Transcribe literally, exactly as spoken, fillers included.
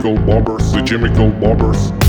Chemical Barbers, The Chemical Barbers.